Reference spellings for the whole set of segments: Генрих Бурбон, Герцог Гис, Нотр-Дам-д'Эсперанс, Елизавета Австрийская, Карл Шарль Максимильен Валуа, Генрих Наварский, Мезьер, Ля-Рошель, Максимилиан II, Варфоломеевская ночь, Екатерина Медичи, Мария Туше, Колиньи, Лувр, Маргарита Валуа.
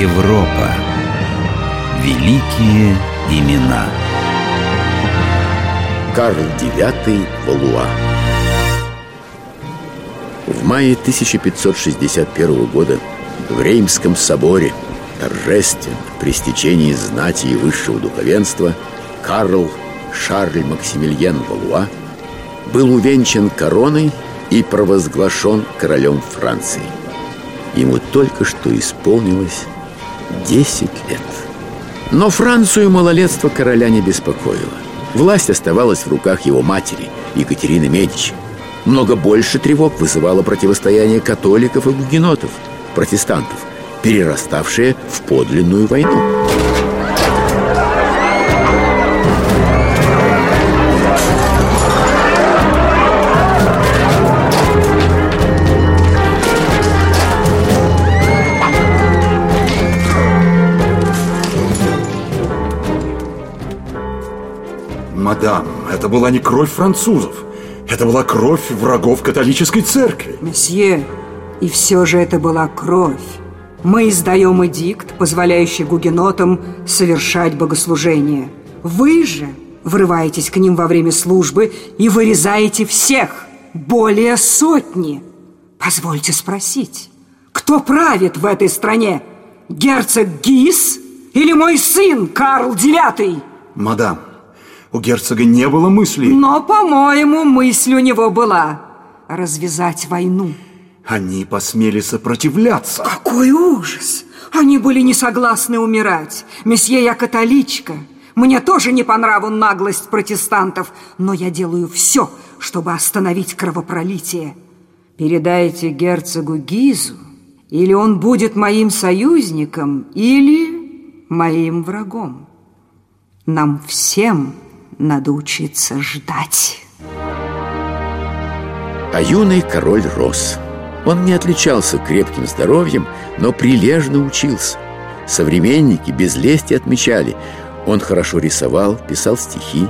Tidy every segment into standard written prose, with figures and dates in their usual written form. Европа. Великие имена. Карл IX Валуа. В мае 1561 года в Реймском соборе торжественно при стечении знати и высшего духовенства Карл Шарль Максимильен Валуа был увенчан короной и провозглашен королем Франции. Ему только что исполнилось 10 лет. Но Францию малолетство короля не беспокоило. Власть оставалась в руках его матери, Екатерины Медичи. Много больше тревог вызывало противостояние католиков и гугенотов, протестантов, перераставшее в подлинную войну. Мадам, это была не кровь французов. Это была кровь врагов католической церкви. Месье, и все же это была кровь. Мы издаем эдикт, позволяющий гугенотам совершать богослужение. Вы же врываетесь к ним во время службы и вырезаете всех, более сотни. Позвольте спросить, кто правит в этой стране? Герцог Гис или мой сын Карл IX? Мадам, у герцога не было мыслей. Но, по-моему, мысль у него была развязать войну. Они посмели сопротивляться. Какой ужас! Они были не согласны умирать. Месье, я католичка. Мне тоже не по нраву наглость протестантов. Но я делаю все, чтобы остановить кровопролитие. Передайте герцогу Гизу, или он будет моим союзником, или моим врагом. Нам всем надо учиться ждать. А юный король рос. Он не отличался крепким здоровьем, но прилежно учился. Современники без лести отмечали: он хорошо рисовал, писал стихи,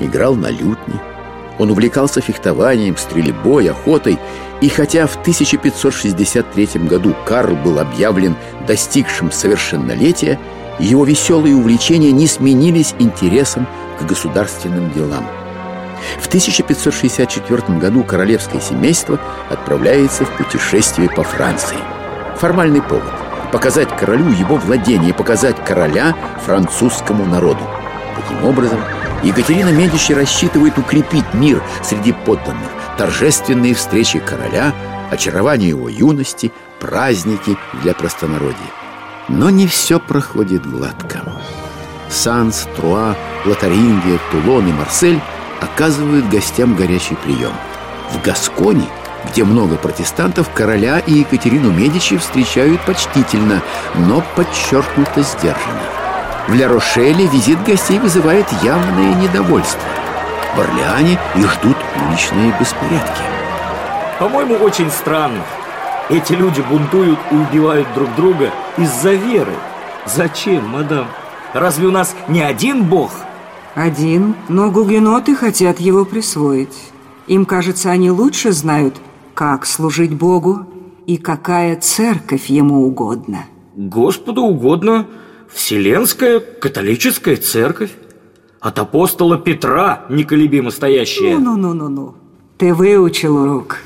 играл на лютне. Он увлекался фехтованием, стрельбой, охотой. И хотя в 1563 году Карл был объявлен достигшим совершеннолетия, его веселые увлечения не сменились интересом к государственным делам. В 1564 году королевское семейство отправляется в путешествие по Франции. Формальный повод – показать королю его владение, показать короля французскому народу. Таким образом, Екатерина Медичи рассчитывает укрепить мир среди подданных, торжественные встречи короля, очарование его юности, праздники для простонародия. Но не все проходит гладко. Санс, Труа, Лотарингия, Тулон и Марсель оказывают гостям горячий прием. В Гаскони, где много протестантов, короля и Екатерину Медичи встречают почтительно, но подчеркнуто сдержанно. В Ля-Рошеле визит гостей вызывает явное недовольство. В Орлеане их ждут уличные беспорядки. По-моему, очень странно. Эти люди бунтуют и убивают друг друга из-за веры. Зачем, мадам? Разве у нас не один бог? Один, но гугеноты хотят его присвоить. Им кажется, они лучше знают, как служить Богу и какая церковь ему угодна. Господу угодно Вселенская католическая церковь, от апостола Петра неколебимо стоящая. Ну. Ты выучил урок.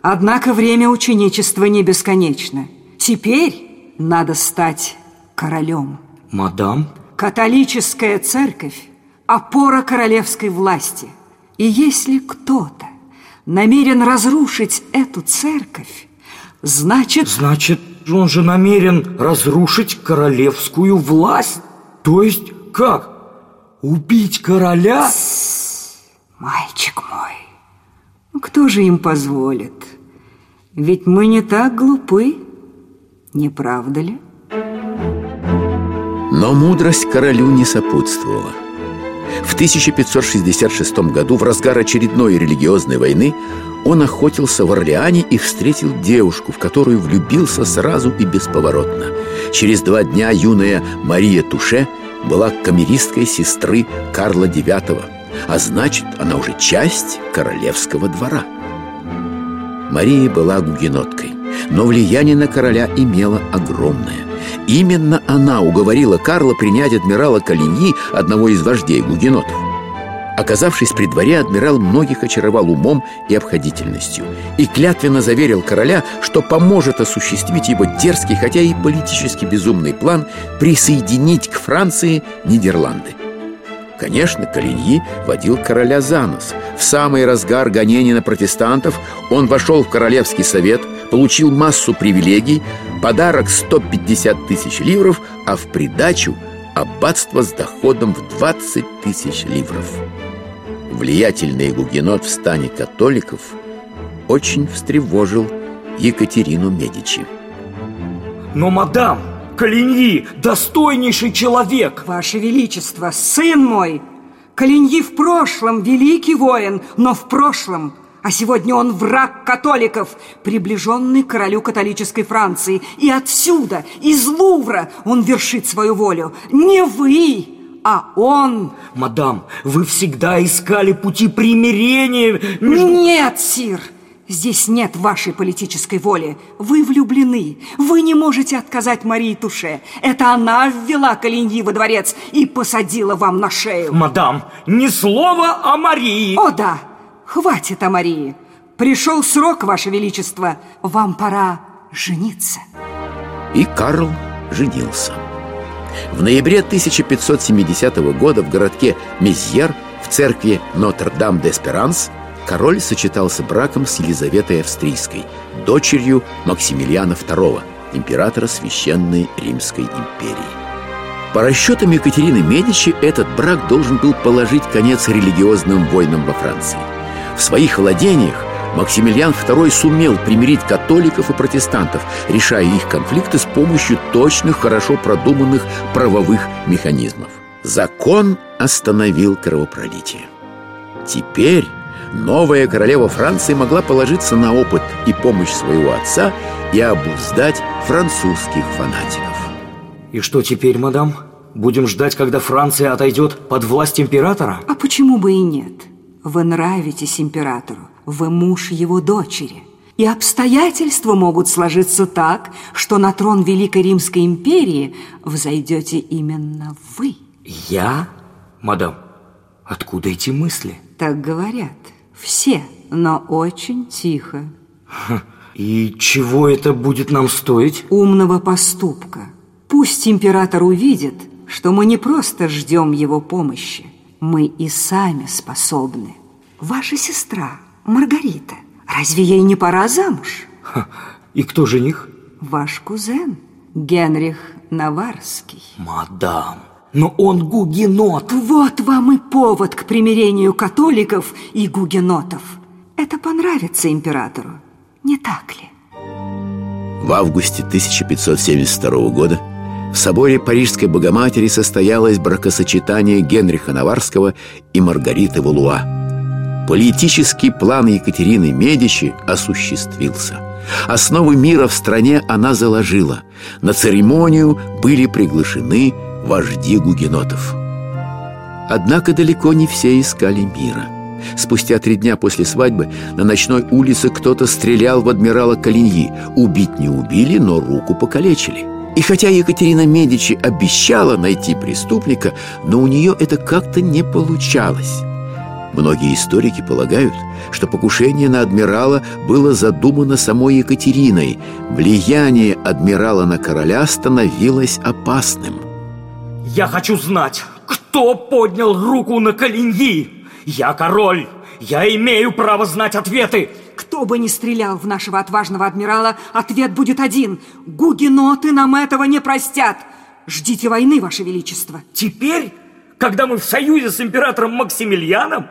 Однако время ученичества не бесконечно. Теперь надо стать королем. Мадам? Католическая церковь – опора королевской власти. И если кто-то намерен разрушить эту церковь, значит... Значит, он же намерен разрушить королевскую власть? То есть как? Убить короля? Мальчик мой. Кто же им позволит? Ведь мы не так глупы, не правда ли? Но мудрость королю не сопутствовала. В 1566 году, в разгар очередной религиозной войны, он охотился в Орлеане и встретил девушку, в которую влюбился сразу и бесповоротно. Через 2 дня юная Мария Туше была камеристкой сестры Карла IX, а значит, она уже часть королевского двора. Мария была гугеноткой, но влияние на короля имела огромное. Именно она уговорила Карла принять адмирала Колиньи, одного из вождей гугенотов. Оказавшись при дворе, адмирал многих очаровал умом и обходительностью и клятвенно заверил короля, что поможет осуществить его дерзкий, хотя и политически безумный план присоединить к Франции Нидерланды. Конечно, Колиньи водил короля за нос. В самый разгар гонений на протестантов он вошел в Королевский совет, получил массу привилегий, подарок 150 тысяч ливров, а в придачу аббатство с доходом в 20 тысяч ливров. Влиятельный гугенот в стане католиков очень встревожил Екатерину Медичи. Но, мадам, Колиньи – достойнейший человек! Ваше Величество, сын мой! Колиньи в прошлом великий воин, но в прошлом, а сегодня он враг католиков, приближенный к королю католической Франции. И отсюда, из Лувра, он вершит свою волю. Не вы, а он. Мадам, вы всегда искали пути примирения между... Нет, сир, здесь нет вашей политической воли. Вы влюблены, вы не можете отказать Марии Туше. Это она ввела Колиньи во дворец и посадила вам на шею. Мадам, ни слова о Марии. О да, хватит о Марии. Пришел срок, Ваше Величество. Вам пора жениться. И Карл женился. В ноябре 1570 года в городке Мезьер в церкви Нотр-Дам-д'Эсперанс король сочетался браком с Елизаветой Австрийской, дочерью Максимилиана II, императора Священной Римской империи. По расчетам Екатерины Медичи, этот брак должен был положить конец религиозным войнам во Франции. В своих владениях Максимилиан II сумел примирить католиков и протестантов, решая их конфликты с помощью точных, хорошо продуманных правовых механизмов. Закон остановил кровопролитие. Теперь новая королева Франции могла положиться на опыт и помощь своего отца и обуздать французских фанатиков. И что теперь, мадам? Будем ждать, когда Франция отойдет под власть императора? А почему бы и нет? Вы нравитесь императору, вы муж его дочери. И обстоятельства могут сложиться так, что на трон Великой Римской империи взойдете именно вы. Я? Мадам, откуда эти мысли? Так говорят все, но очень тихо. И чего это будет нам стоить? Умного поступка. Пусть император увидит, что мы не просто ждем его помощи, мы и сами способны. Ваша сестра, Маргарита, разве ей не пора замуж? И кто жених? Ваш кузен, Генрих Наварский. Мадам, но он гугенот. Вот вам и повод к примирению католиков и гугенотов. Это понравится императору, не так ли? В августе 1572 года в соборе Парижской Богоматери состоялось бракосочетание Генриха Наварского и Маргариты Валуа. Политический план Екатерины Медичи осуществился. Основы мира в стране она заложила. На церемонию были приглашены вожди гугенотов. Однако далеко не все искали мира. Спустя 3 дня после свадьбы на Ночной улице кто-то стрелял в адмирала Колиньи. Убить не убили, но руку покалечили. И хотя Екатерина Медичи обещала найти преступника, но у нее это как-то не получалось. Многие историки полагают, что покушение на адмирала было задумано самой Екатериной. Влияние адмирала на короля становилось опасным. Я хочу знать, кто поднял руку на Колиньи. Я король, я имею право знать ответы. Кто бы ни стрелял в нашего отважного адмирала, ответ будет один. Гугеноты нам этого не простят. Ждите войны, Ваше Величество. Теперь, когда мы в союзе с императором Максимилианом,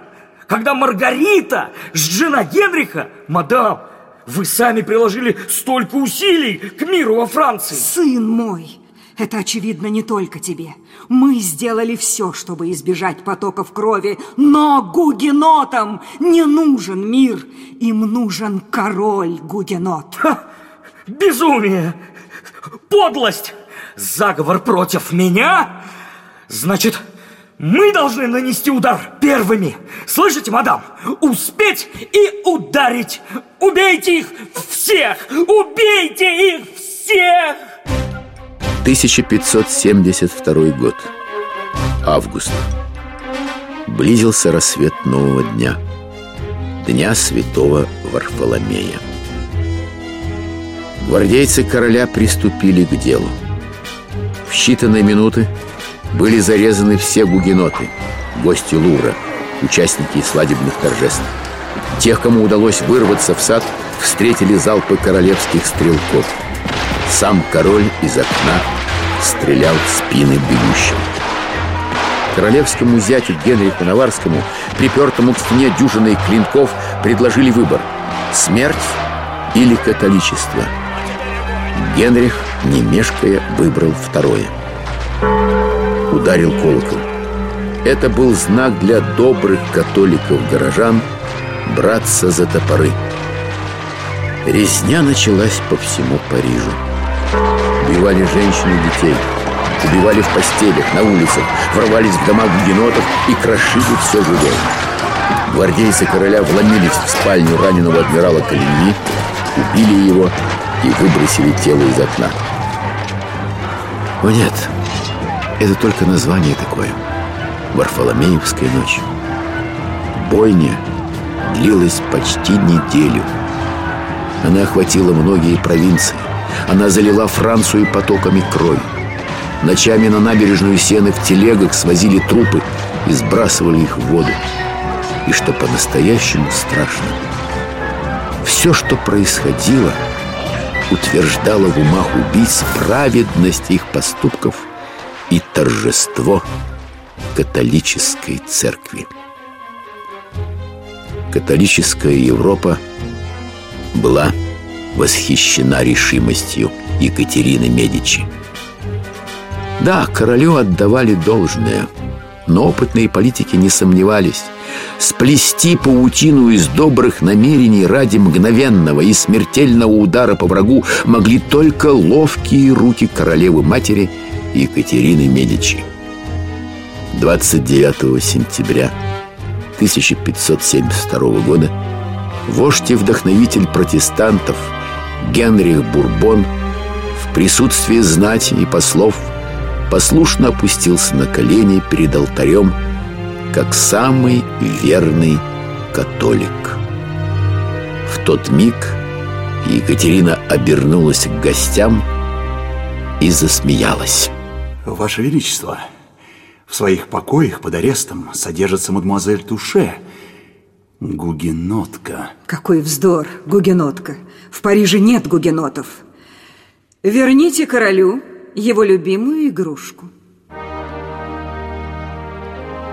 когда Маргарита, жена Генриха, мадам, вы сами приложили столько усилий к миру во Франции. Сын мой, это очевидно не только тебе. Мы сделали все, чтобы избежать потоков крови, но гугенотам не нужен мир. Им нужен король-гугенот. Ха! Безумие! Подлость! Заговор против меня? Значит, мы должны нанести удар первыми. Слышите, мадам? Успеть и ударить. Убейте их всех! Убейте их всех! 1572 год. Август. Близился рассвет нового дня. Дня святого Варфоломея. Гвардейцы короля приступили к делу. В считанные минуты были зарезаны все гугеноты, гости Лувра, участники свадебных торжеств. Тех, кому удалось вырваться в сад, встретили залпы королевских стрелков. Сам король из окна стрелял в спины бегущим. Королевскому зятю Генриху Наварскому, припертому к стене дюжиной клинков, предложили выбор – смерть или католичество. Генрих, не мешкая, выбрал второе. Ударил колокол. Это был знак для добрых католиков-горожан браться за топоры. Резня началась по всему Парижу. Убивали женщин и детей. Убивали в постелях, на улицах, ворвались в дома гугенотов и крошили все живое. Гвардейцы короля вломились в спальню раненого адмирала Колиньи, убили его и выбросили тело из окна. О нет, это только название такое. Варфоломеевская ночь. Бойня длилась почти неделю. Она охватила многие провинции. Она залила Францию потоками крови. Ночами на набережную Сены в телегах свозили трупы и сбрасывали их в воду. И что по-настоящему страшно, все, что происходило, утверждало в умах убийц праведность их поступков и торжество католической церкви. Католическая Европа была восхищена решимостью Екатерины Медичи. Да, королю отдавали должное, но опытные политики не сомневались. Сплести паутину из добрых намерений ради мгновенного и смертельного удара по врагу могли только ловкие руки королевы-матери Екатерины Медичи. 29 сентября 1572 года вождь и вдохновитель протестантов Генрих Бурбон в присутствии знати и послов послушно опустился на колени перед алтарем, как самый верный католик. В тот миг Екатерина обернулась к гостям и засмеялась. Ваше Величество, в своих покоях под арестом содержится мадемуазель Туше, гугенотка. Какой вздор, гугенотка. В Париже нет гугенотов. Верните королю его любимую игрушку.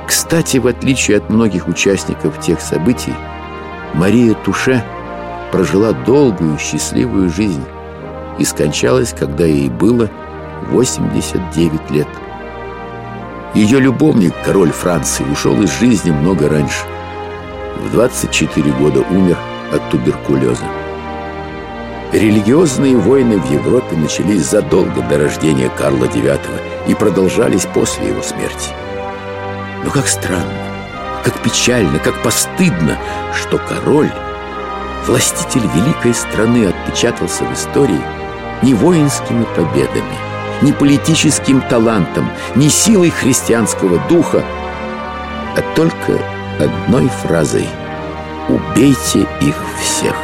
Кстати, в отличие от многих участников тех событий, Мария Туше прожила долгую счастливую жизнь и скончалась, когда ей было 89 лет. Ее любовник, король Франции, ушел из жизни много раньше. В 24 года умер от туберкулеза. Религиозные войны в Европе начались задолго до рождения Карла IX и продолжались после его смерти. Но как странно, как печально, как постыдно, что король, властитель великой страны, отпечатался в истории не воинскими победами, не политическим талантом, не силой христианского духа, а только одной фразой: «Убейте их всех».